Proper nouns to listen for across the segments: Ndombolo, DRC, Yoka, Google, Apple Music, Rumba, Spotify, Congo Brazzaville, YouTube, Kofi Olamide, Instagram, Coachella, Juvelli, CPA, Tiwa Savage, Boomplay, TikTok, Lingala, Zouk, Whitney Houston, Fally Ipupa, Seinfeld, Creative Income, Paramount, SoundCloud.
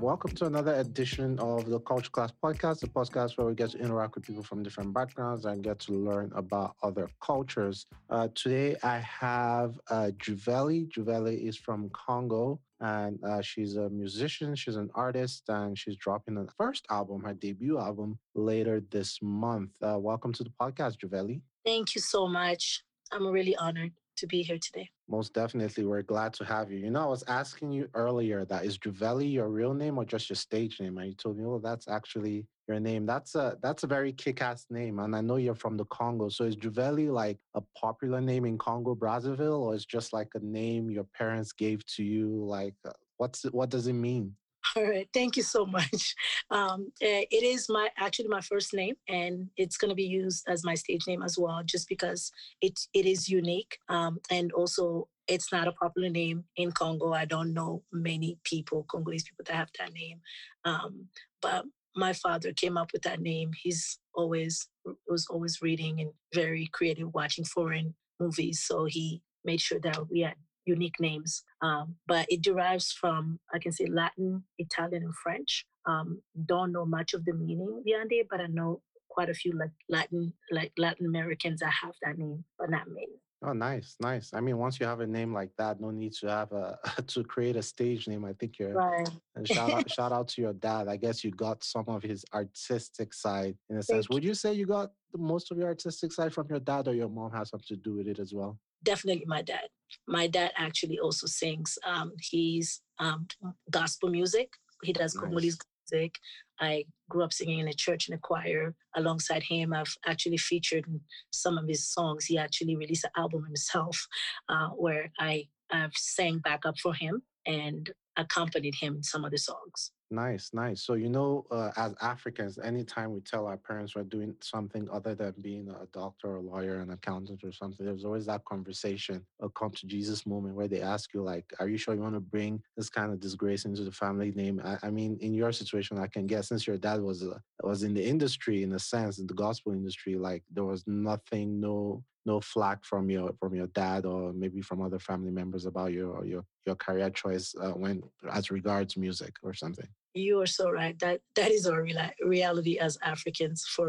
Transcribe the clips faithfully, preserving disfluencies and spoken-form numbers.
Welcome to another edition of the Culture Class Podcast, the podcast where we get to interact with people from different backgrounds and get to learn about other cultures. Uh, today, I have uh, Juvelli. Juvelli is from Congo, and uh, she's a musician, she's an artist, and she's dropping her first album, her debut album, later this month. Uh, welcome to the podcast, Juvelli. Thank you so much. I'm really honored to be here today. Most definitely. We're glad to have you. You know, I was asking you earlier that is Juvelli your real name or just your stage name? And you told me, oh, that's actually your name. That's a that's a very kick-ass name. And I know you're from the Congo. So is Juvelli like a popular name in Congo Brazzaville, or is just like a name your parents gave to you? Like, what's it, what does it mean? All right. Thank you so much. Um, it is my actually my first name, and it's going to be used as my stage name as well, just because it it is unique. Um, and also, it's not a popular name in Congo. I don't know many people, Congolese people, that have that name. Um, but my father came up with that name. He's always was always reading and very creative, watching foreign movies. So he made sure that we had unique names, um, but it derives from, I can say, Latin, Italian, and French. Um, don't know much of the meaning behind it, but I know quite a few like Latin, like Latin Americans that have that name, but not many. Oh, nice, nice. I mean, once you have a name like that, no need to have a to create a stage name. I think you're right. And shout out, shout out to your dad. I guess you got some of his artistic side in a sense. Thank Would you say you got the, most of your artistic side from your dad, or your mom has something to do with it as well? Definitely my dad. My dad actually also sings. Um, he's um, gospel music. He does nice. Congolese music. I grew up singing in a church in a choir. Alongside him, I've actually featured some of his songs. He actually released an album himself uh, where I I've sang backup for him and accompanied him in some of the songs. Nice, nice. So, you know, uh, as Africans, anytime we tell our parents we're doing something other than being a doctor, a lawyer, an accountant or something, there's always that conversation, a come to Jesus moment where they ask you, like, are you sure you want to bring this kind of disgrace into the family name? I, I mean, in your situation, I can guess, since your dad was uh, was in the industry, in a sense, in the gospel industry, like there was nothing, no... no flack from your from your dad or maybe from other family members about your your your career choice uh, when as regards music or something. You are so right. That that is our re- reality as Africans for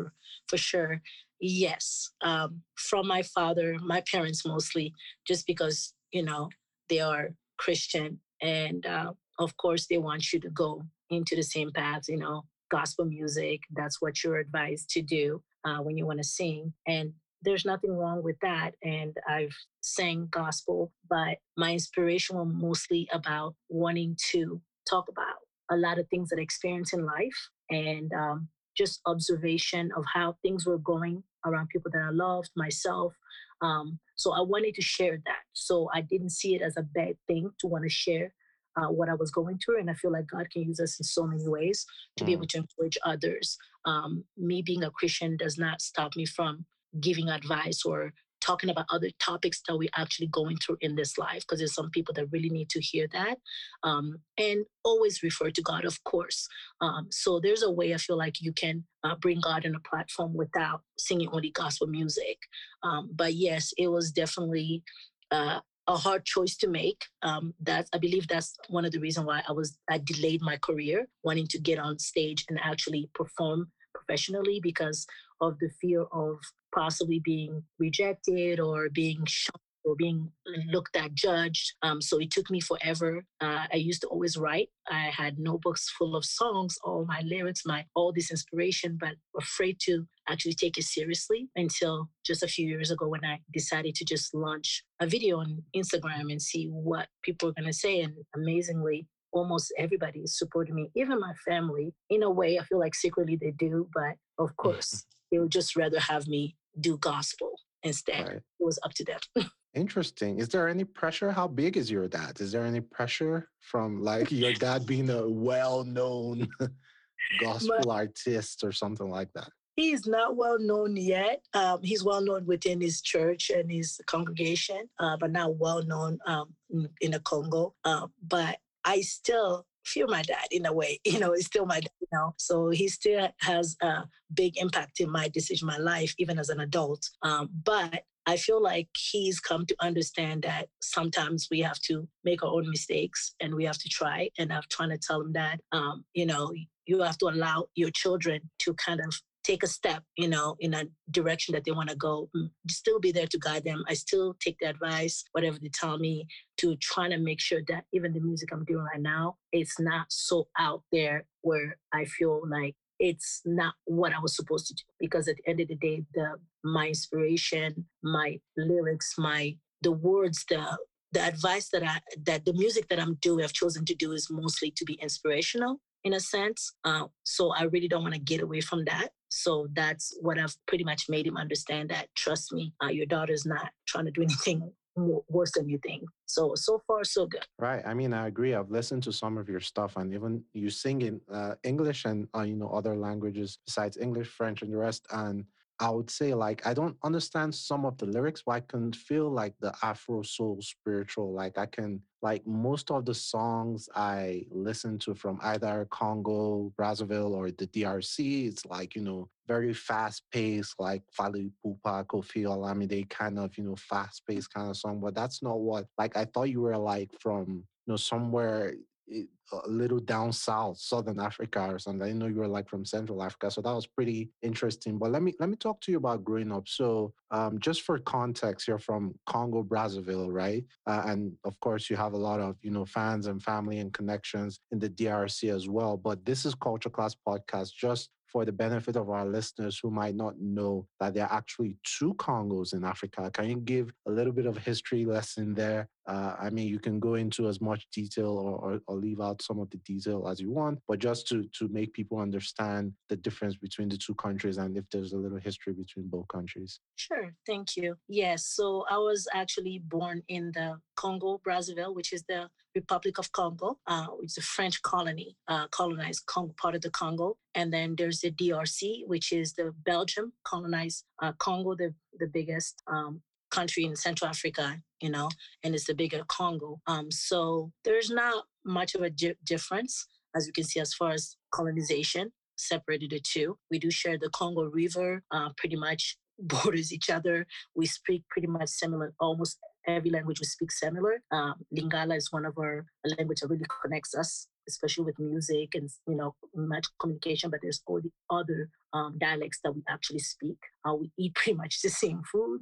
for sure. Yes, um, from my father, my parents mostly, just because you know they are Christian, and uh, of course they want you to go into the same path. You know, gospel music. That's what you're advised to do uh, when you want to sing and. There's nothing wrong with that. And I've sang gospel, but my inspiration was mostly about wanting to talk about a lot of things that I experienced in life and um, just observation of how things were going around people that I loved, myself. Um, so I wanted to share that. So I didn't see it as a bad thing to want to share uh, what I was going through. And I feel like God can use us in so many ways to mm. be able to encourage others. Um, me being a Christian does not stop me from giving advice or talking about other topics that we're actually going through in this life, because there's some people that really need to hear that. Um, and always refer to God, of course. Um, so there's a way I feel like you can uh, bring God in a platform without singing only gospel music. Um, but yes, it was definitely uh, a hard choice to make. Um, that's, I believe that's one of the reasons why I was I delayed my career, wanting to get on stage and actually perform professionally because of the fear of possibly being rejected or being shunned or being looked at, judged. Um, so it took me forever. Uh, I used to always write. I had notebooks full of songs, all my lyrics, my all this inspiration, but afraid to actually take it seriously until just a few years ago when I decided to just launch a video on Instagram and see what people are going to say. And amazingly, almost everybody is supporting me, even my family. In a way, I feel like secretly they do, but of course, they would just rather have me do gospel instead. Right. It was up to them. Interesting. Is there any pressure? How big is your dad? Is there any pressure from like your dad being a well-known gospel my, artist or something like that? He's not well-known yet. Um, he's well-known within his church and his congregation, uh, but not well-known um, in the Congo. Uh, but I still feel my dad in a way, you know, he's still my dad now. So he still has a big impact in my decision, my life, even as an adult. Um, but I feel like he's come to understand that sometimes we have to make our own mistakes and we have to try. And I'm trying to tell him that, um, you know, you have to allow your children to kind of take a step, you know, in a direction that they want to go, still be there to guide them. I still take the advice, whatever they tell me, to try to make sure that even the music I'm doing right now, it's not so out there where I feel like it's not what I was supposed to do. Because at the end of the day, the my inspiration, my lyrics, my the words, the the advice that I that the music that I'm doing, I've chosen to do is mostly to be inspirational in a sense. Uh, so I really don't want to get away from that. So that's what I've pretty much made him understand that, trust me, uh, your daughter's not trying to do anything more, worse than you think. So, so far, so good. Right. I mean, I agree. I've listened to some of your stuff, and even you sing in uh, English and, uh, you know, other languages besides English, French, and the rest. And I would say, like, I don't understand some of the lyrics, but I can feel like the Afro soul spiritual. Like, I can, like, most of the songs I listen to from either Congo, Brazzaville, or the D R C, it's like, you know, very fast paced, like Fally Ipupa, Kofi Olamide kind of, you know, fast paced kind of song. But that's not what, like, I thought you were, like, from, you know, somewhere It, a little down south, Southern Africa or something. I know you were like from Central Africa, so that was pretty interesting. But let me let me talk to you about growing up. So um, just for context, you're from Congo Brazzaville, right? Uh, and of course, you have a lot of, you know, fans and family and connections in the D R C as well. But this is Culture Class Podcast, just for the benefit of our listeners who might not know that there are actually two Congos in Africa. Can you give a little bit of a history lesson there? Uh, I mean, you can go into as much detail or, or, or leave out some of the detail as you want, but just to, to make people understand the difference between the two countries and if there's a little history between both countries. Sure. Thank you. Yes. So I was actually born in the Congo Brazzaville, which is the Republic of Congo, uh, which is a French colony, uh, colonized Congo, part of the Congo. And then there's the D R C, which is the Belgium colonized uh, Congo, the, the biggest um, country in Central Africa, you know, and it's the bigger Congo. Um, so there's not much of a gi- difference, as you can see, as far as colonization separated the two. We do share the Congo River, uh, pretty much borders each other. We speak pretty much similar, almost every language we speak similar. Um, Lingala is one of our language that really connects us, especially with music and, you know, much communication, but there's all the other um, dialects that we actually speak. Uh, we eat pretty much the same food.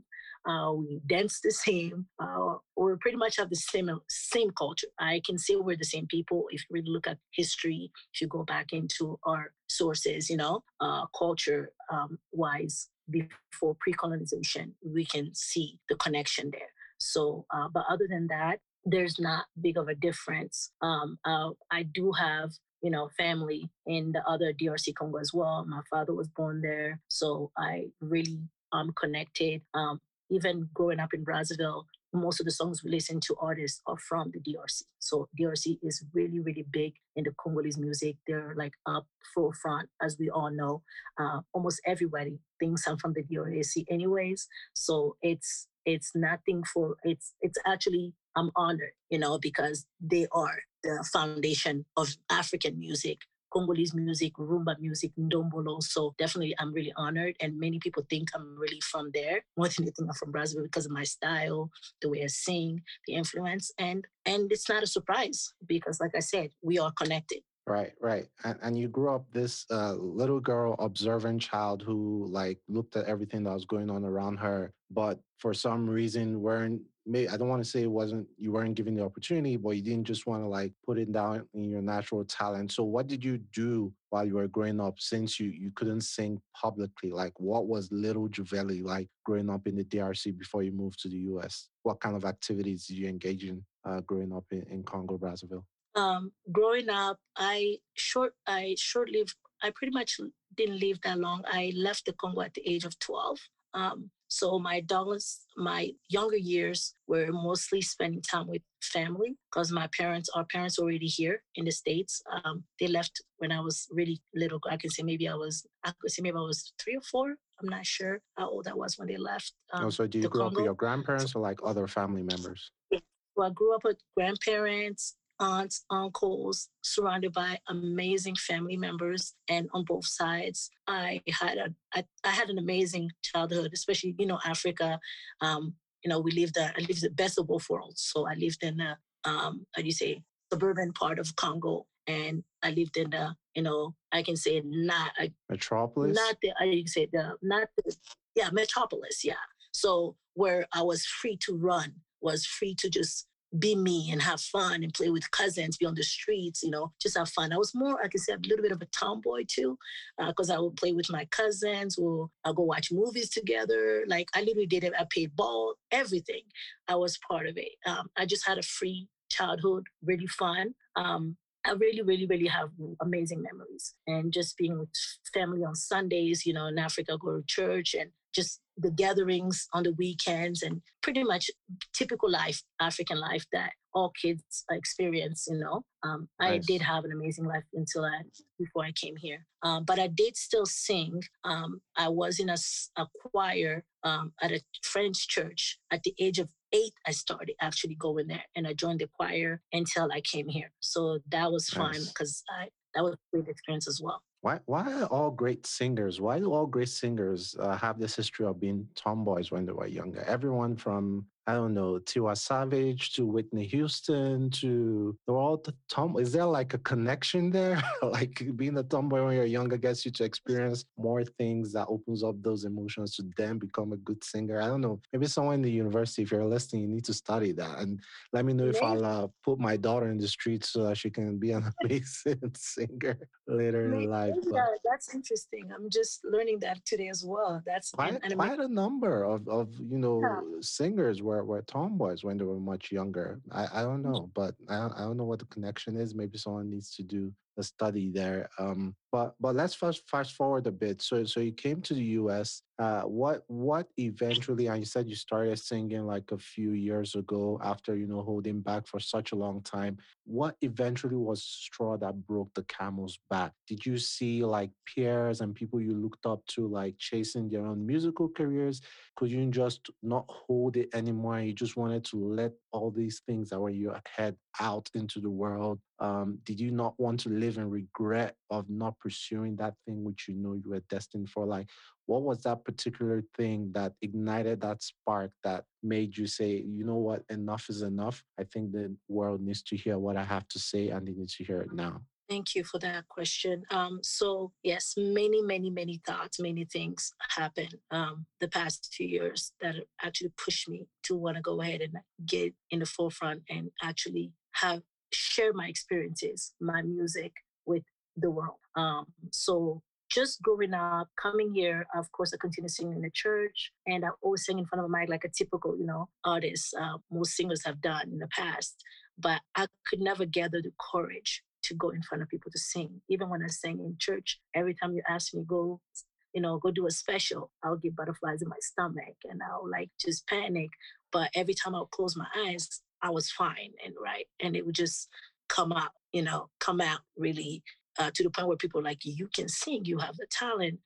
Uh, we dance the same. Uh, we pretty much have the same same culture. I can say we're the same people. If you really look at history, if you go back into our sources, you know, uh, culture-wise, um, before pre-colonization, we can see the connection there. So, uh, but other than that, there's not big of a difference. Um, uh, I do have, you know, family in the other D R C Congo as well. My father was born there, so I really am connected. Um, even growing up in Brazzaville, most of the songs we listen to artists are from the D R C. So D R C is really, really big in the Congolese music. They're like up full front, as we all know. Uh, almost everybody thinks I'm from the D R C anyways. So it's it's nothing for, it's it's actually, I'm honored, you know, because they are the foundation of African music, Congolese music, Rumba music, Ndombolo. So definitely I'm really honored. And many people think I'm really from there. More than they think I'm from Brazil because of my style, the way I sing, the influence. And and it's not a surprise because, like I said, we are connected. Right, right. And, and you grew up this uh, little girl, observant child who like looked at everything that was going on around her, but for some reason weren't, I don't want to say it wasn't, you weren't given the opportunity, but you didn't just want to like put it down in your natural talent. So what did you do while you were growing up since you, you couldn't sing publicly? Like what was little Juvelli like growing up in the D R C before you moved to the U S? What kind of activities did you engage in uh, growing up in, in Congo, Brazzaville? Um, growing up, I short, I short lived, I pretty much didn't live that long. I left the Congo at the age of twelve. Um, so my adolescence, my younger years were mostly spending time with family because my parents, our parents were already here in the States. Um, they left when I was really little. I can say maybe I was, I could say maybe I was three or four. I'm not sure how old I was when they left. Um, oh, so do you grow up with your grandparents or like other family members? Yeah. Well, I grew up with grandparents, aunts, uncles, surrounded by amazing family members, and on both sides. I had a, I, I had an amazing childhood, especially, you know, Africa. Um, you know, we lived, a, I lived the best of both worlds. So I lived in a, um, how do you say, suburban part of Congo, and I lived in the, you know, I can say not a metropolis, not the, I can say the, not the, yeah, metropolis, yeah. So where I was free to run, was free to just be me and have fun and play with cousins, be on the streets, you know, just have fun. I was more, I can say, a little bit of a tomboy too, because uh, I would play with my cousins, or I'll go watch movies together. Like I literally did it. I played ball, everything. I was part of it. Um, I just had a free childhood, really fun. Um, I really, really, really have amazing memories, and just being with family on Sundays, you know, in Africa, go to church, and just the gatherings on the weekends, and pretty much typical life, African life that all kids experience, you know. Um, nice. I did have an amazing life until I, before I came here. Um, but I did still sing. Um, I was in a, a choir um, at a French church. At the age of eight, I started actually going there, and I joined the choir until I came here. So that was nice. Fun, because I, that was a great experience as well. Why, why are all great singers, why do all great singers uh, have this history of being tomboys when they were younger? Everyone from, I don't know, Tiwa Savage to Whitney Houston to, they're all the tomboys. Is there like a connection there? Like being a tomboy when you're younger gets you to experience more things that opens up those emotions to then become a good singer. I don't know. Maybe someone in the university, if you're listening, you need to study that. And let me know if I'll uh, put my daughter in the street so that she can be an amazing singer later in life. Yeah, that's interesting. I'm just learning that today as well. That's quite, an, an quite a number of, of you know, yeah. singers were, were tomboys when they were much younger. I, I don't know, but I, I don't know what the connection is. Maybe someone needs to do a study there. Um, but but let's fast fast forward a bit. So so you came to the U S. Uh, what what eventually? And you said you started singing like a few years ago after you know holding back for such a long time. What eventually was the straw that broke the camel's back? Did you see like peers and people you looked up to like chasing their own musical careers? Could you just not hold it anymore? You just wanted to let all these things that were in your head out into the world. Um, did you not want to live in regret of not pursuing that thing which you know you were destined for? Like, what was that particular thing that ignited that spark that made you say, you know what, enough is enough? I think the world needs to hear what I have to say, and they need to hear it now. Thank you for that question. Um, so yes, many, many, many thoughts, many things happened um, the past few years that actually pushed me to want to go ahead and get in the forefront and actually have share my experiences, my music with the world. Um, so just growing up, coming here, of course, I continued singing in the church, and I always sang in front of a mic like a typical, you know, artist, uh, most singers have done in the past, but I could never gather the courage to go in front of people to sing. Even when I sang in church, every time you asked me, go, you know, go do a special, I'll get butterflies in my stomach and I'll like just panic. But every time I'll close my eyes, I was fine and right. And it would just come out, you know, come out really uh, to the point where people are like, you can sing, you have the talent.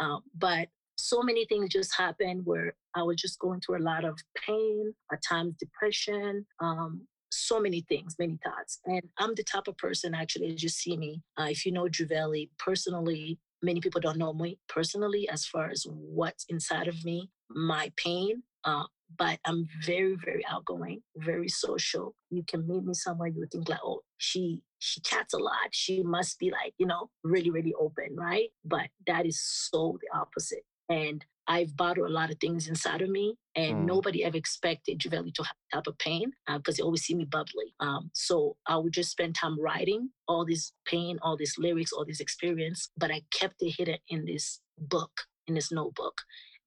Um, but so many things just happened where I was just going through a lot of pain, at times depression, um, so many things, many thoughts. And I'm the type of person, actually, as you see me, uh, if you know Juvelli personally, many people don't know me personally as far as what's inside of me, my pain, uh, but I'm very, very outgoing, very social. You can meet me somewhere, you would think like, oh, she she chats a lot. She must be like, you know, really, really open, right? But that is so the opposite. And I've bottled a lot of things inside of me, and mm. nobody ever expected Juvelli to have that type of pain because uh, they always see me bubbly. Um, so I would just spend time writing all this pain, all these lyrics, all this experience, but I kept it hidden in this book, in this notebook.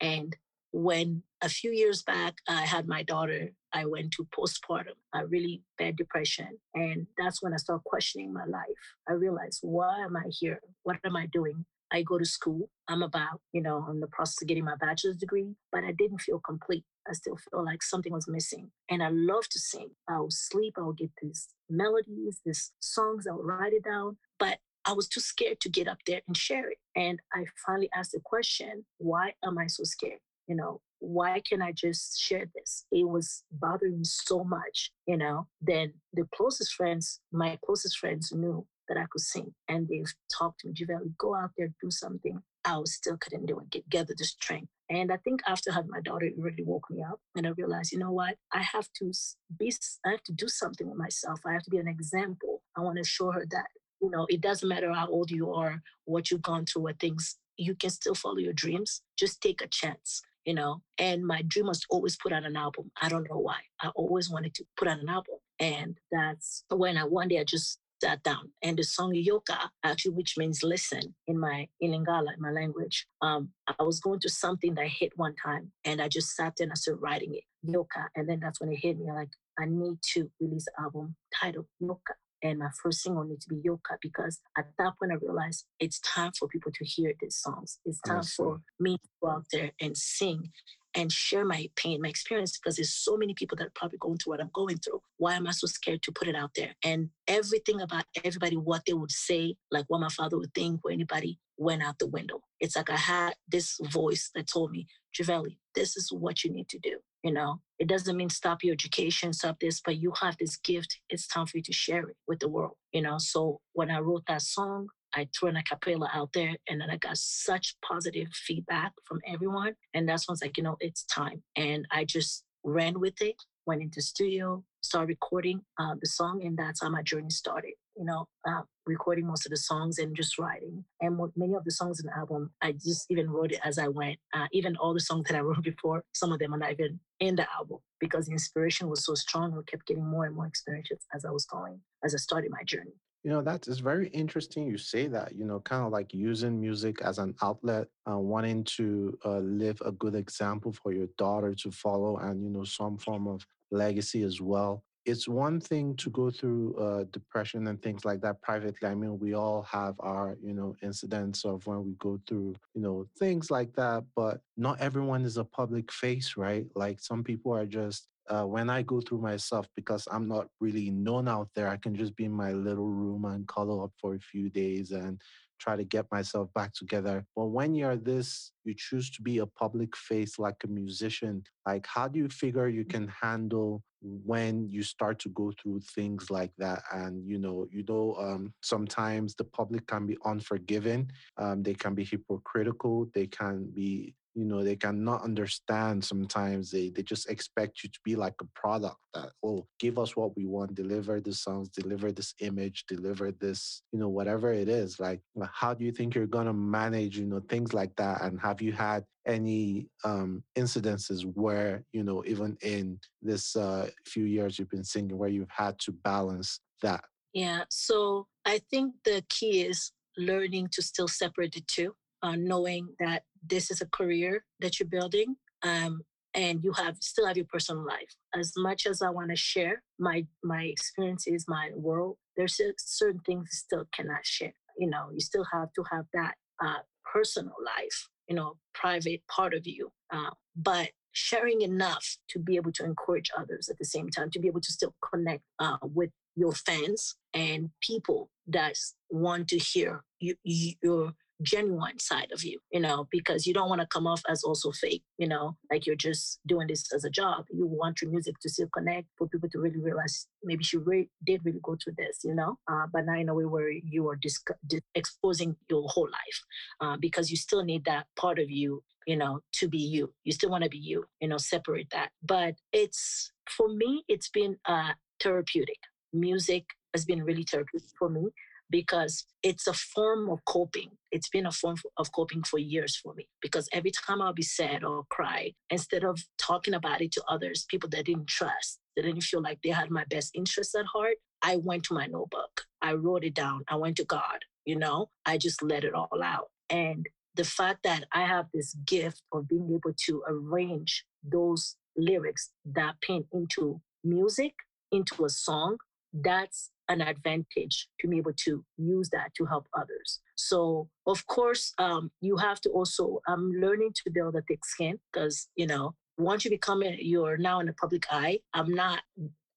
And when a few years back, I had my daughter, I went to postpartum, a really bad depression. And that's when I started questioning my life. I realized, why am I here? What am I doing? I go to school. I'm about, you know, in the process of getting my bachelor's degree, but I didn't feel complete. I still feel like something was missing. And I love to sing. I'll sleep. I'll get these melodies, these songs. I'll write it down. But I was too scared to get up there and share it. And I finally asked the question, why am I so scared? You know, why can't I just share this? It was bothering me so much, you know. Then the closest friends, my closest friends knew that I could sing. And they've talked to me, Juvelli, go out there, do something. I still couldn't do it, get, gather the strength. And I think after having my daughter, it really woke me up. And I realized, you know what? I have to be, I have to do something with myself. I have to be an example. I want to show her that, you know, it doesn't matter how old you are, what you've gone through, or things, you can still follow your dreams. Just take a chance, you know? And my dream was to always put out an album. I don't know why. I always wanted to put out an album. And that's when I, one day I just sat down. And the song Yoka, actually, which means listen in my in Lingala, in my language. Um, I was going through something that I hit one time, and I just sat there and I started writing it, Yoka. And then that's when it hit me. I'm like, I need to release an album titled Yoka. And my first single needs to be Yoka, because at that point I realized it's time for people to hear these songs. It's time for me to go out there and sing and share my pain, my experience, because there's so many people that are probably going through what I'm going through. Why am I so scared to put it out there? And everything about everybody, what they would say, like what my father would think, or anybody, went out the window. It's like I had this voice that told me, Juvelli, this is what you need to do. You know, it doesn't mean stop your education, stop this, but you have this gift. It's time for you to share it with the world, you know? So when I wrote that song, I threw an a cappella out there, and then I got such positive feedback from everyone. And that's when I was like, you know, it's time. And I just ran with it, went into studio, started recording uh, the song. And that's how my journey started, you know, uh, recording most of the songs and just writing. And what, many of the songs in the album, I just even wrote it as I went. Uh, even all the songs that I wrote before, some of them are not even in the album, because the inspiration was so strong. I kept getting more and more experiences as I was going, as I started my journey. You know, that is very interesting you say that, you know, kind of like using music as an outlet and wanting to uh, live a good example for your daughter to follow, and, you know, some form of legacy as well. It's one thing to go through uh, depression and things like that privately. I mean, we all have our, you know, incidents of when we go through, you know, things like that. But not everyone is a public face, right? Like some people are just, uh, when I go through myself, because I'm not really known out there, I can just be in my little room and cuddle up for a few days and try to get myself back together. But when you're this, you choose to be a public face like a musician. Like, how do you figure you can handle when you start to go through things like that? And, you know, you know, um, sometimes the public can be unforgiving. Um, they can be hypocritical. They can be, you know, they cannot understand sometimes. They, they just expect you to be like a product that, oh, give us what we want, deliver the songs, deliver this image, deliver this, you know, whatever it is. Like, how do you think you're going to manage, you know, things like that? And have you had any um, incidences where, you know, even in this uh, few years you've been singing, where you've had to balance that? Yeah. So I think the key is learning to still separate the two. Uh, knowing that this is a career that you're building, um, and you have still have your personal life. As much as I want to share my my experiences, my world, there's certain things you still cannot share. You know, you still have to have that uh, personal life, you know, private part of you. Uh, but sharing enough to be able to encourage others at the same time, to be able to still connect uh, with your fans and people that want to hear you, you, your genuine side of you, you know, because you don't want to come off as also fake, you know, like you're just doing this as a job. You want your music to still connect, for people to really realize maybe she re- did really go through this, you know, uh, but not in a way where you are dis- dis- exposing your whole life, uh, because you still need that part of you, you know, to be you. You still want to be you, you know, separate that. But it's, for me, it's been uh, therapeutic. Music has been really therapeutic for me, because it's a form of coping. It's been a form of coping for years for me, because every time I'll be sad or cry, instead of talking about it to others, people that I didn't trust, that didn't feel like they had my best interests at heart, I went to my notebook. I wrote it down. I went to God, you know, I just let it all out. And the fact that I have this gift of being able to arrange those lyrics that paint into music, into a song, that's an advantage to be able to use that to help others. So, of course, um, you have to also, I'm learning to build a thick skin, because, you know, once you become, a, you're now in the public eye. I'm not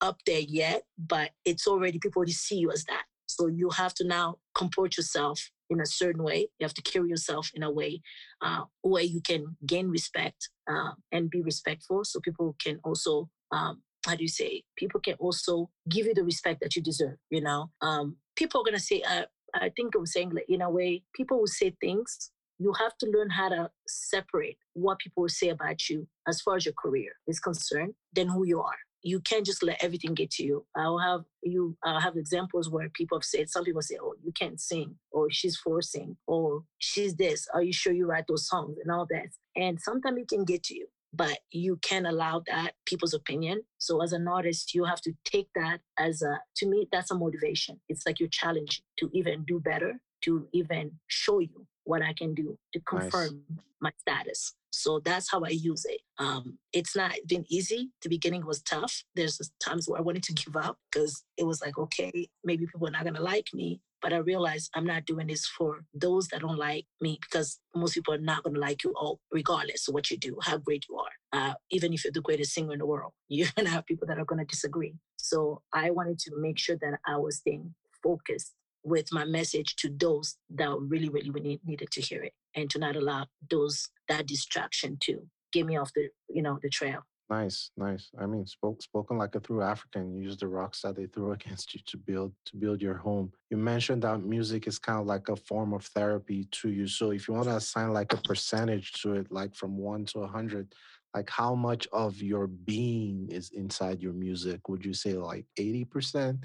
up there yet, but it's already, people already see you as that. So you have to now comport yourself, in a certain way. You have to carry yourself in a way uh, where you can gain respect uh, and be respectful. So people can also, um, how do you say, people can also give you the respect that you deserve, you know. Um, people are going to say, uh, I think I was saying, like, in a way, people will say things. You have to learn how to separate what people will say about you as far as your career is concerned than who you are. You can't just let everything get to you. I'll have you. I'll have examples where people have said, some people say, oh, you can't sing, or she's forcing, or she's this. Are you sure you write those songs and all that? And sometimes it can get to you, but you can't allow that people's opinion. So as an artist, you have to take that as a, to me, that's a motivation. It's like your challenge to even do better, to even show you what I can do to confirm nice. my status. So that's how I use it. Um, it's not been easy. The beginning was tough. There's times where I wanted to give up because it was like, okay, maybe people are not going to like me. But I realized I'm not doing this for those that don't like me, because most people are not going to like you all, regardless of what you do, how great you are. Uh, even if you're the greatest singer in the world, you're going to have people that are going to disagree. So I wanted to make sure that I was staying focused with my message to those that really, really need, needed to hear it, and to not allow those that distraction to get me off the, you know, the trail. Nice, nice. I mean, spoke, spoken like a true African. You use the rocks that they throw against you to build to build your home. You mentioned that music is kind of like a form of therapy to you. So if you want to assign like a percentage to it, like from one to a hundred, like how much of your being is inside your music? Would you say like eighty percent,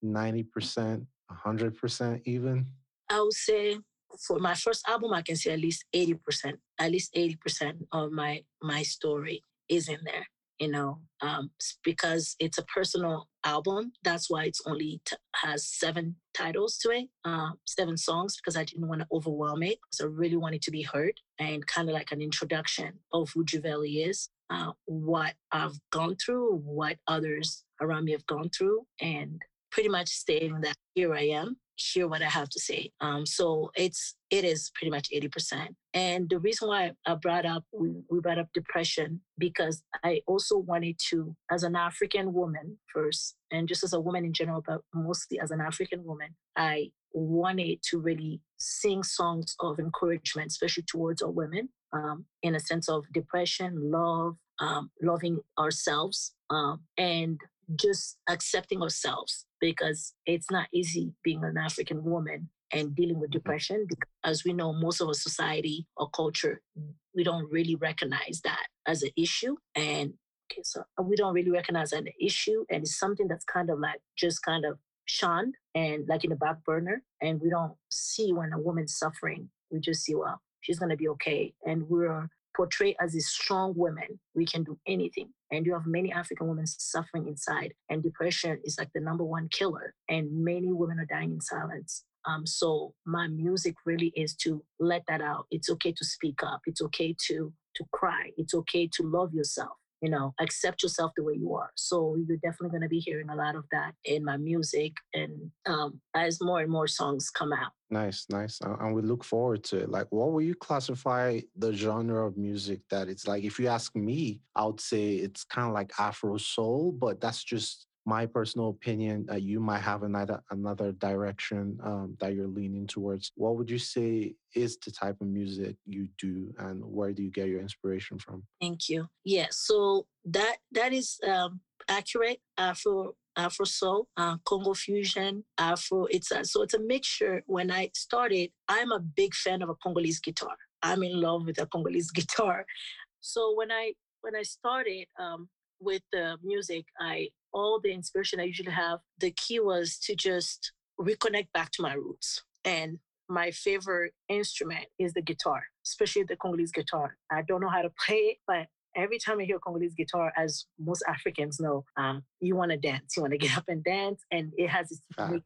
ninety percent? one hundred percent even? I would say for my first album, I can say at least eighty percent. At least eighty percent of my my story is in there, you know, um, because it's a personal album. That's why it's only t- has seven titles to it, uh, seven songs, because I didn't want to overwhelm it. So I really wanted to be heard, and kind of like an introduction of who Juvelli is, uh, what I've gone through, what others around me have gone through, and pretty much stating that here I am, hear what I have to say. Um, so it's it is pretty much eighty percent. And the reason why I brought up, we, we brought up depression, because I also wanted to, as an African woman first, and just as a woman in general, but mostly as an African woman, I wanted to really sing songs of encouragement, especially towards our women, um, in a sense of depression, love, um, loving ourselves, um, and just accepting ourselves. Because it's not easy being an African woman and dealing with depression. Because as we know, most of our society or culture, we don't really recognize that as an issue. And okay, so we don't really recognize that as an issue. And it's something that's kind of like just kind of shunned and like in the back burner. And we don't see when a woman's suffering. We just see, well, she's going to be okay. And we're portrayed as a strong woman. We can do anything. And you have many African women suffering inside, and depression is like the number one killer, and many women are dying in silence. Um, so my music really is to let that out. It's okay to speak up. It's okay to to cry. It's okay to love yourself, you know, accept yourself the way you are. So you're definitely going to be hearing a lot of that in my music, and um, as more and more songs come out. Nice, nice. And we look forward to it. Like, what would you classify the genre of music that it's like? If you ask me, I would say it's kind of like Afro soul, but that's just my personal opinion. Uh, you might have another another direction um, that you're leaning towards. What would you say is the type of music you do, and where do you get your inspiration from? Thank you. Yeah, so that that is um, accurate. Afro Afro soul, uh, Congo fusion, Afro. It's a, so it's a mixture. When I started, I'm a big fan of a Congolese guitar. I'm in love with a Congolese guitar. So when I when I started um, with the music, I all the inspiration I usually have, the key was to just reconnect back to my roots. And my favorite instrument is the guitar, especially the Congolese guitar. I don't know how to play it, but every time I hear Congolese guitar, as most Africans know, um, you want to dance, you want to get up and dance. And it has its unique,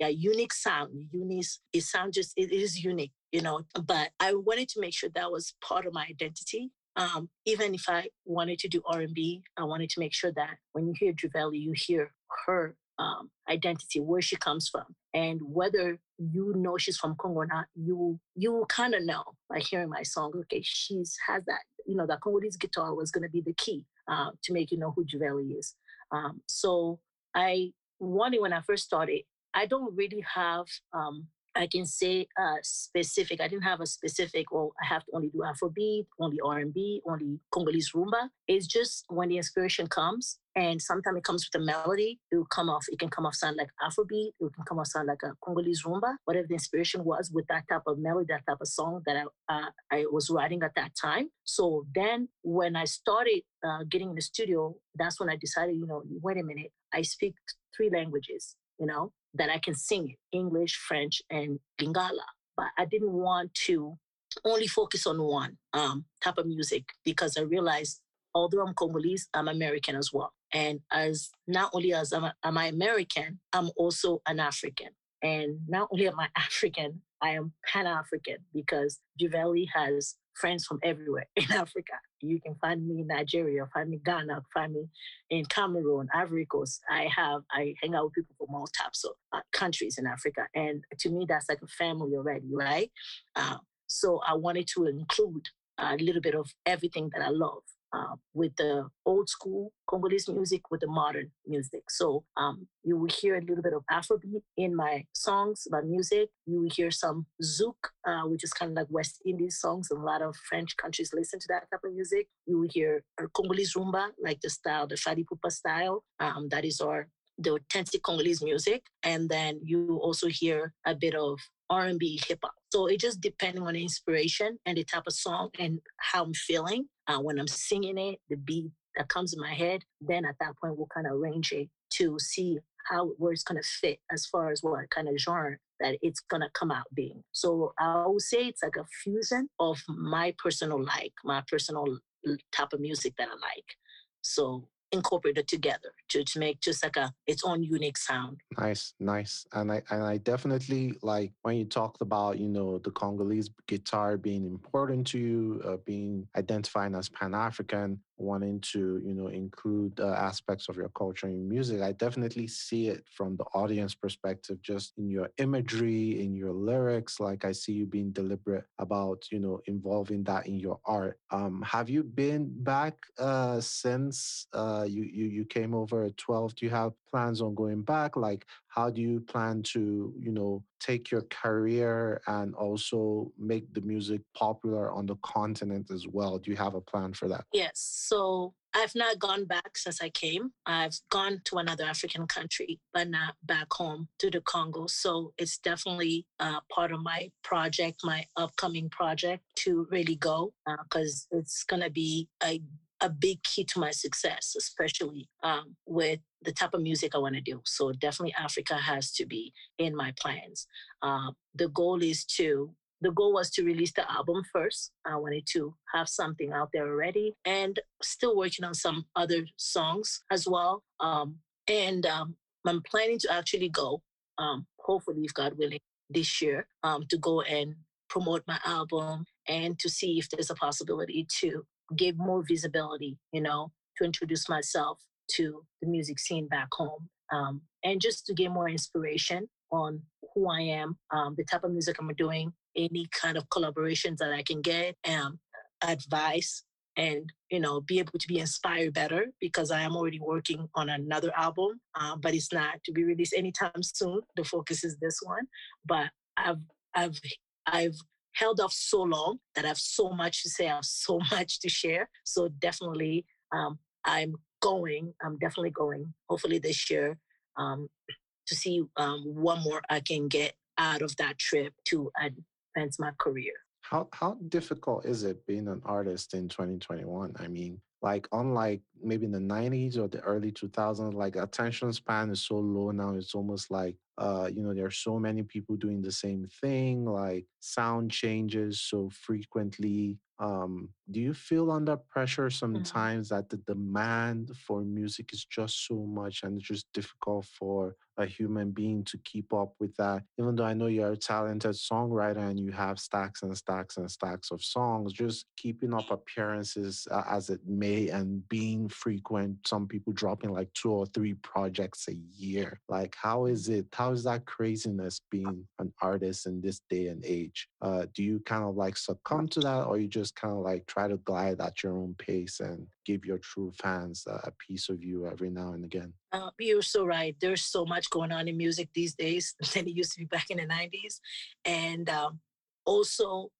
yeah, unique sound. Unique, it sounds just, it is unique, you know, but I wanted to make sure that was part of my identity. Um, even if I wanted to do R and B, I wanted to make sure that when you hear Juvelli, you hear her um, identity, where she comes from. And whether you know she's from Congo or not, you you kind of know by hearing my song, okay, she's has that, you know, that Congolese guitar was going to be the key uh, to make you know who Juvelli is. Um, so I wanted, when I first started, I don't really have um, I can say uh, specific. I didn't have a specific, oh, I have to only do Afrobeat, only R and B, only Congolese Rumba. It's just when the inspiration comes, and sometimes it comes with a melody. It will come off. It can come off sound like Afrobeat. It can come off sound like a Congolese Rumba. Whatever the inspiration was with that type of melody, that type of song that I, uh, I was writing at that time. So then when I started uh, getting in the studio, that's when I decided, you know, wait a minute, I speak three languages, you know, that I can sing it, English, French, and Lingala. But I didn't want to only focus on one um, type of music, because I realized, although I'm Congolese, I'm American as well. And as not only as I'm, am I American, I'm also an African. And not only am I African, I am Pan-African, because Juvelli has friends from everywhere in Africa. You can find me in Nigeria, find me Ghana, find me in Cameroon, Ivory Coast. I have, I hang out with people from all types of uh, countries in Africa. And to me, that's like a family already, right? Uh, so I wanted to include a little bit of everything that I love uh, with the old school Congolese music, with the modern music. So um, you will hear a little bit of Afrobeat in my songs, my music. You will hear some Zouk, uh, which is kind of like West Indies songs. A lot of French countries listen to that type of music. You will hear Congolese Rumba, like the style, the Fally Ipupa style. Um, that is our the authentic Congolese music. And then you also hear a bit of R and B, hip-hop. So it just depending on the inspiration and the type of song and how I'm feeling. Uh, when I'm singing it, the beat that comes in my head, then at that point, we'll kind of arrange it to see how, where it's going to fit as far as what kind of genre that it's going to come out being. So I would say it's like a fusion of my personal like, my personal type of music that I like. So incorporate it together to, to make just like a its own unique sound. Nice, nice. And I and I definitely like when you talked about, you know, the Congolese guitar being important to you, uh, being identifying as Pan-African, wanting to, you know, include uh, aspects of your culture in music. I definitely see it from the audience perspective, just in your imagery, in your lyrics. Like I see you being deliberate about, you know, involving that in your art. Um, have you been back uh, since uh, you, you you came over at twelve? Do you have plans on going back? Like, how do you plan to, you know, take your career and also make the music popular on the continent as well? Do you have a plan for that? Yes. So I've not gone back since I came. I've gone to another African country, but not back home to the Congo. So it's definitely uh, part of my project, my upcoming project, to really go, because uh, it's going to be a, a big key to my success, especially um, with the type of music I want to do. So definitely Africa has to be in my plans. Uh, the goal is to, the goal was to release the album first. I wanted to have something out there already, and still working on some other songs as well. Um, and um, I'm planning to actually go, um, hopefully if God willing, this year, um, to go and promote my album and to see if there's a possibility to give more visibility, you know, to introduce myself to the music scene back home, um, and just to get more inspiration on who I am, um, the type of music I'm doing, any kind of collaborations that I can get, um, advice, and, you know, be able to be inspired better, because I am already working on another album, uh, but it's not to be released anytime soon. The focus is this one, but I've, I've, I've held off so long that I have so much to say, I have so much to share. So definitely, um, I'm going, I'm definitely going, hopefully this year, um, to see um, what more I can get out of that trip to advance my career. How how difficult is it being an artist in twenty twenty-one? I mean, like, unlike maybe in the nineties or the early two thousands, like, attention span is so low now. It's almost like, uh, you know, there are so many people doing the same thing, like sound changes so frequently. Um, do you feel under pressure sometimes mm-hmm. that the demand for music is just so much, and it's just difficult for a human being to keep up with that? Even though I know you're a talented songwriter and you have stacks and stacks and stacks of songs, just keeping up appearances uh, as it may, and being frequent, some people dropping like two or three projects a year. Like, how is it? How is that craziness being an artist in this day and age? Uh, do you kind of like succumb to that, or you just kind of like try try to glide at your own pace and give your true fans uh, a piece of you every now and again. Uh, you're so right. There's so much going on in music these days than it used to be back in the nineties. And um, also,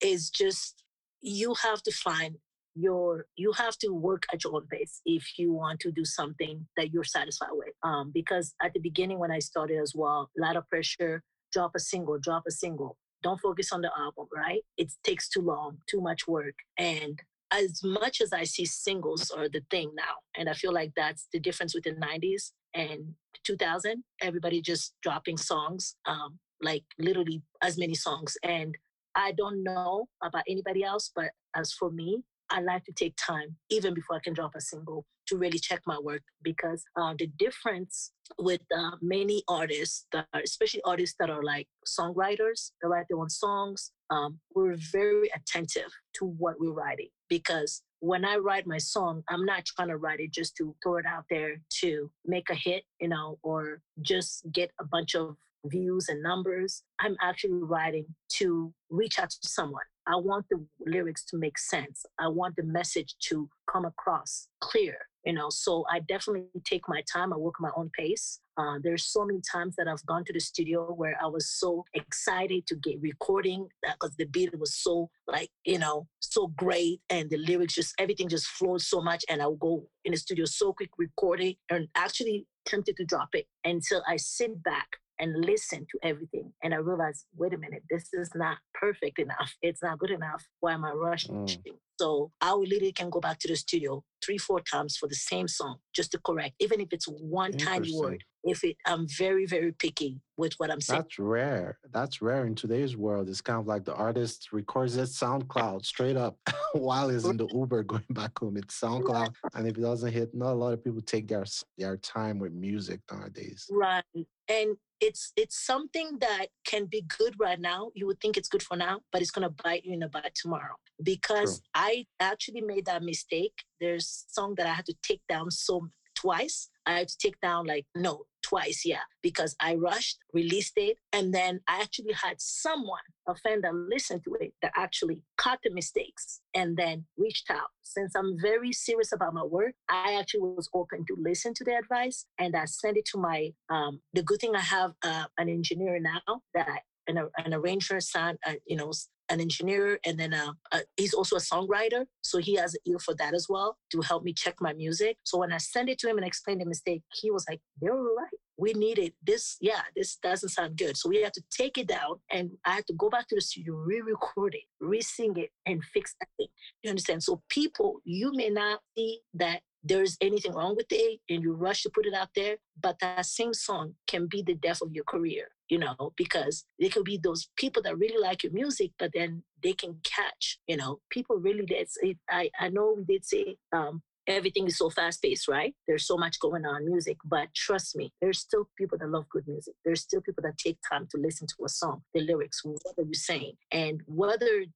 it's just, you have to find your, you have to work at your own pace if you want to do something that you're satisfied with. Um, because at the beginning when I started as well, a lot of pressure, drop a single, drop a single. Don't focus on the album, right? It takes too long, too much work. And as much as I see singles are the thing now, and I feel like that's the difference with the nineties and two thousand, everybody just dropping songs, um, like literally as many songs. And I don't know about anybody else, but as for me, I like to take time, even before I can drop a single, to really check my work, because uh, the difference with uh, many artists, that are, especially artists that are like songwriters, they write their own songs, um, we're very attentive to what we're writing. Because when I write my song, I'm not trying to write it just to throw it out there to make a hit, you know, or just get a bunch of views and numbers. I'm actually writing to reach out to someone. I want the lyrics to make sense. I want the message to come across clear, you know. So I definitely take my time. I work at my own pace. Uh, there's so many times that I've gone to the studio where I was so excited to get recording because the beat was so like, you know, so great. And the lyrics, just everything just flowed so much. And I would go in the studio so quick recording and actually tempted to drop it until I sit back and listen to everything. And I realized, wait a minute, this is not perfect enough. It's not good enough. Why am I rushing? Mm. So I literally can go back to the studio three, four times for the same song, just to correct, even if it's one tiny word. If it, I'm very, very picky with what I'm saying. That's rare. That's rare in today's world. It's kind of like the artist records it SoundCloud straight up while he's in the Uber going back home. It's SoundCloud. And if it doesn't hit, not a lot of people take their their time with music nowadays. Right. And It's it's something that can be good right now. You would think it's good for now, but it's going to bite you in the butt tomorrow. Because True. I actually made that mistake. There's a song that I had to take down so twice. I had to take down like, no, twice, yeah. Because I rushed, released it, and then I actually had someone, a fan that listened to it, that actually caught the mistakes and then reached out. Since I'm very serious about my work, I actually was open to listen to the advice, and I sent it to my, um, the good thing I have uh, an engineer now, that I, an, an arranger, sound, uh, you know, an engineer, and then uh, uh, he's also a songwriter. So he has an ear for that as well to help me check my music. So when I sent it to him and explained the mistake, he was like, they were right. We needed this. Yeah, this doesn't sound good. So we had to take it down, and I had to go back to the studio, re-record it, re-sing it, and fix that thing. You understand? So people, you may not see that there's anything wrong with it and you rush to put it out there, but that same song can be the death of your career, you know, because it could be those people that really like your music, but then they can catch, you know, people really, that's it. I, I know we did say, um, everything is so fast-paced, right? There's so much going on in music, but trust me, there's still people that love good music. There's still people that take time to listen to a song, the lyrics, what are you saying? And whether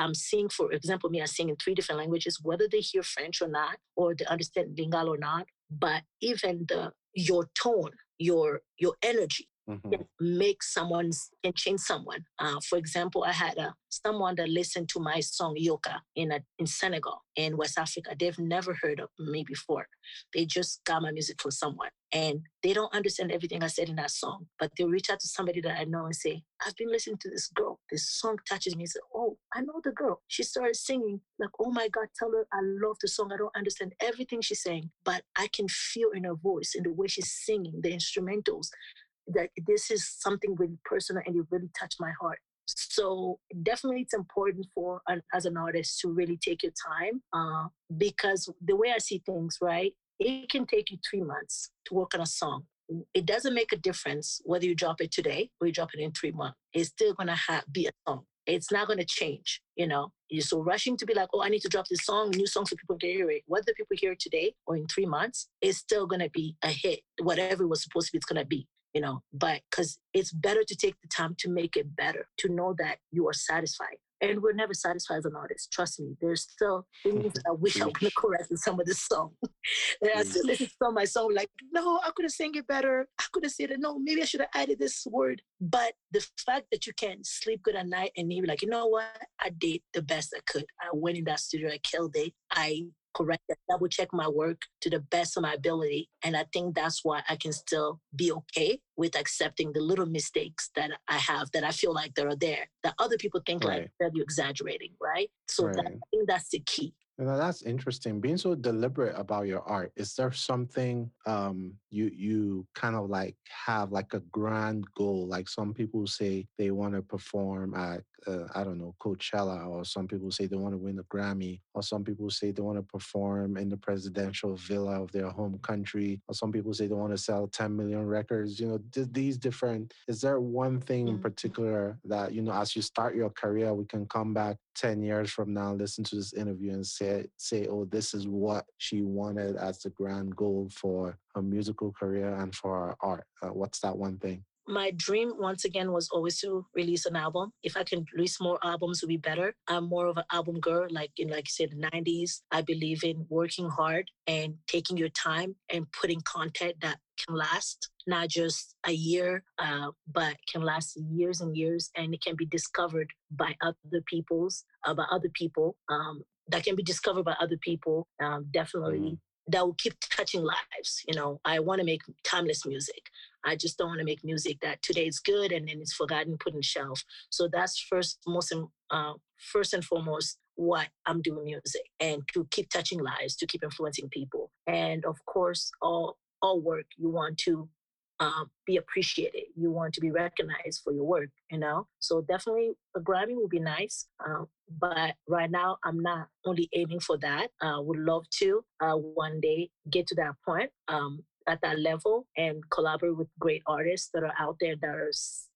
I'm singing, for example, me, I sing in three different languages, whether they hear French or not, or they understand Lingala or not, but even the your tone, your your energy, mm-hmm. can make someone's, can change someone. Uh, for example, I had a, someone that listened to my song Yoka in a, in Senegal, in West Africa. They've never heard of me before. They just got my music from someone, and they don't understand everything I said in that song, but they reach out to somebody that I know and say, I've been listening to this girl. This song touches me. Say, oh, I know the girl. She started singing like, oh my God, tell her I love the song. I don't understand everything she's saying, but I can feel in her voice and the way she's singing, the instrumentals, that this is something really personal and it really touched my heart. So definitely it's important for, an, as an artist, to really take your time uh, because the way I see things, right, it can take you three months to work on a song. It doesn't make a difference whether you drop it today or you drop it in three months. It's still going to ha- be a song. It's not going to change, you know. You're so rushing to be like, oh, I need to drop this song, new song for people to hear it. Whether people hear it today or in three months, it's still going to be a hit, whatever it was supposed to be, it's going to be. You know, but because it's better to take the time to make it better, to know that you are satisfied And we're never satisfied as an artist. Trust me. There's still things I wish I would have corrected in some of this song. And I still listen to my song like, no, I could have sang it better. I could have said it. No, maybe I should have added this word. But the fact that you can't sleep good at night and you're like, you know what? I did the best I could. I went in that studio. I killed it. I corrected, double checked my work to the best of my ability. And I think that's why I can still be okay with accepting the little mistakes that I have, that I feel like they are there, that other people think right. like that you're exaggerating, right? So right. That, I think that's the key. Now that's interesting. Being so deliberate about your art, is there something um, you you kind of like have like a grand goal? Like some people say they want to perform at, uh, I don't know, Coachella, or some people say they want to win a Grammy, or some people say they want to perform in the presidential villa of their home country, or some people say they want to sell ten million records, you know, th- these different, is there one thing mm-hmm. in particular that, you know, as you start your career, we can come back ten years from now, listen to this interview and say, say, oh, this is what she wanted as the grand goal for her musical career and for her art. Uh, what's that one thing? My dream, once again, was always to release an album. If I can release more albums, it would be better. I'm more of an album girl, like in, like you said, the nineties. I believe in working hard and taking your time and putting content that can last, not just a year, uh, but can last years and years, and it can be discovered by other people's, uh, by other people, um, that can be discovered by other people, um, definitely, mm-hmm. that will keep touching lives. You know, I want to make timeless music. I just don't want to make music that today is good and then it's forgotten, put on the shelf. So that's first, most, uh, first and foremost, what I'm doing music, and to keep touching lives, to keep influencing people. And of course, all all work, you want to um, be appreciated. You want to be recognized for your work, you know? So definitely a Grammy would be nice. Um, but right now, I'm not only aiming for that. I uh, would love to uh, one day get to that point. Um, at that level and collaborate with great artists that are out there that are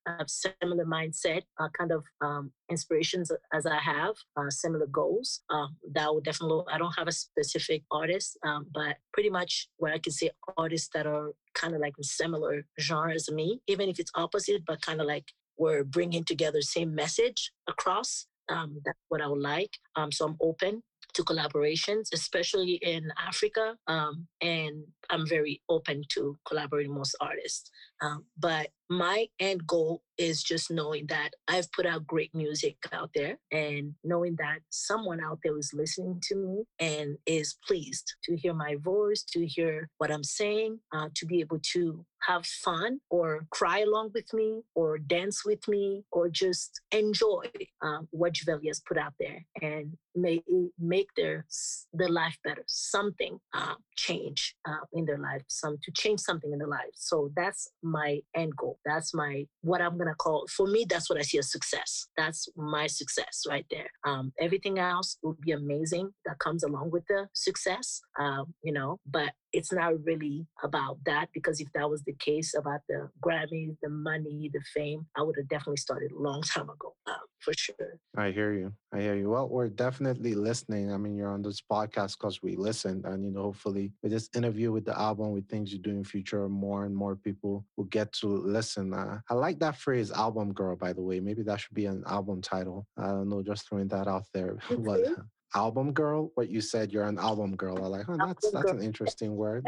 have similar mindset, uh, kind of um, inspirations as I have, uh, similar goals. Um, that would definitely, I don't have a specific artist, um, but pretty much what I can say, artists that are kind of like in similar genres to me, even if it's opposite, but kind of like we're bringing together the same message across. Um, that's what I would like. Um, so I'm open to collaborations, especially in Africa. Um, and I'm very open to collaborating with most artists. Um, but my end goal is just knowing that I've put out great music out there and knowing that someone out there is listening to me and is pleased to hear my voice, to hear what I'm saying, uh, to be able to have fun or cry along with me or dance with me or just enjoy um, what Juvelli has put out there and make, make their, their life better, something uh, change uh, in their life, some, to change something in their life. So that's my end goal. That's my, what I'm going to call, for me, that's what I see as success. That's my success right there. Um, everything else will be amazing that comes along with the success, um, you know, but it's not really about that, because if that was the case about the Grammys, the money, the fame, I would have definitely started a long time ago, um, for sure. I hear you. I hear you. Well, we're definitely listening. I mean, you're on this podcast because we listened, and, you know, hopefully with this interview, with the album, with things you do in future, more and more people will get to listen. Uh, I like that phrase, album girl, by the way. Maybe that should be an album title. I don't know, just throwing that out there. But, uh, album girl, what you said, you're an album girl. I'm like, oh, that's that's an interesting word.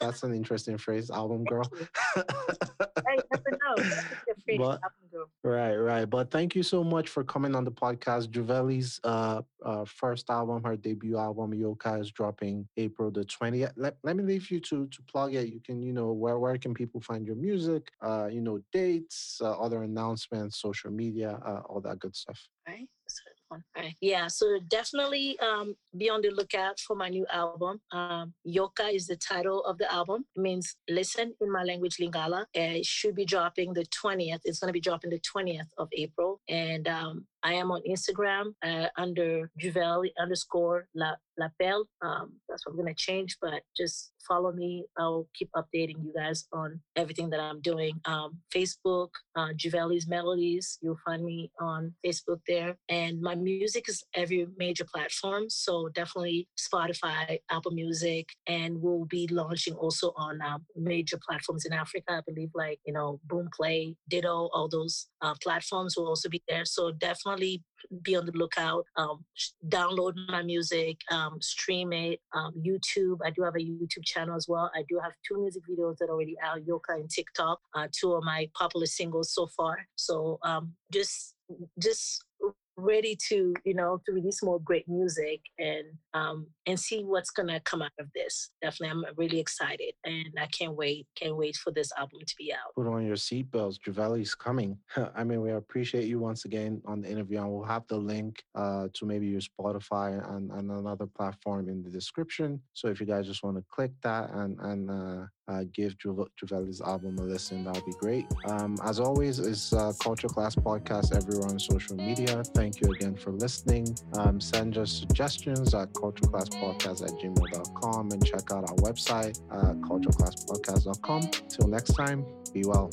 That's an interesting phrase, album girl. Hey, you never know. Right, right. But thank you so much for coming on the podcast. Juvelli's uh, uh, first album, her debut album, Yoka, is dropping April the twentieth. Let, let me leave you to to plug it. You can, you know, where where can people find your music, uh, you know, dates, uh, other announcements, social media, uh, all that good stuff. Right. Right. Yeah, so definitely um, be on the lookout for my new album. Um, Yoka is the title of the album. It means listen in my language, Lingala. Uh, it should be dropping the twentieth. It's going to be dropping the twentieth of April. And um, I am on Instagram uh, under Juvelli underscore La Lapel. Um, that's what I'm going to change, but just follow me. I'll keep updating you guys on everything that I'm doing. Um, Facebook, uh, Juvelli's Melodies. You'll find me on Facebook there. And my music is every major platform. So definitely Spotify, Apple Music, and we'll be launching also on uh, major platforms in Africa. I believe like, you know, Boomplay, Ditto, all those uh, platforms will also be there. So definitely definitely be on the lookout. Um, download my music, um, stream it, um, YouTube. I do have a YouTube channel as well. I do have two music videos that are already out, Yoka and TikTok, uh, two of my popular singles so far. So um, just, just ready to, you know, to release more great music and um, and see what's going to come out of this. Definitely, I'm really excited, and I can't wait, can't wait for this album to be out. Put on your seatbelts. Juvelli's coming. I mean, we appreciate you once again on the interview, and we'll have the link uh, to maybe your Spotify and, and another platform in the description. So if you guys just want to click that and, and uh, Uh, give Ju- Juvelli's album a listen. That would be great. Um, as always, it's uh, Culture Class Podcast everywhere on social media. Thank you again for listening. Um, send us suggestions at culture class podcast at gmail dot com and check out our website, uh, culture class podcast dot com. Till next time, be well.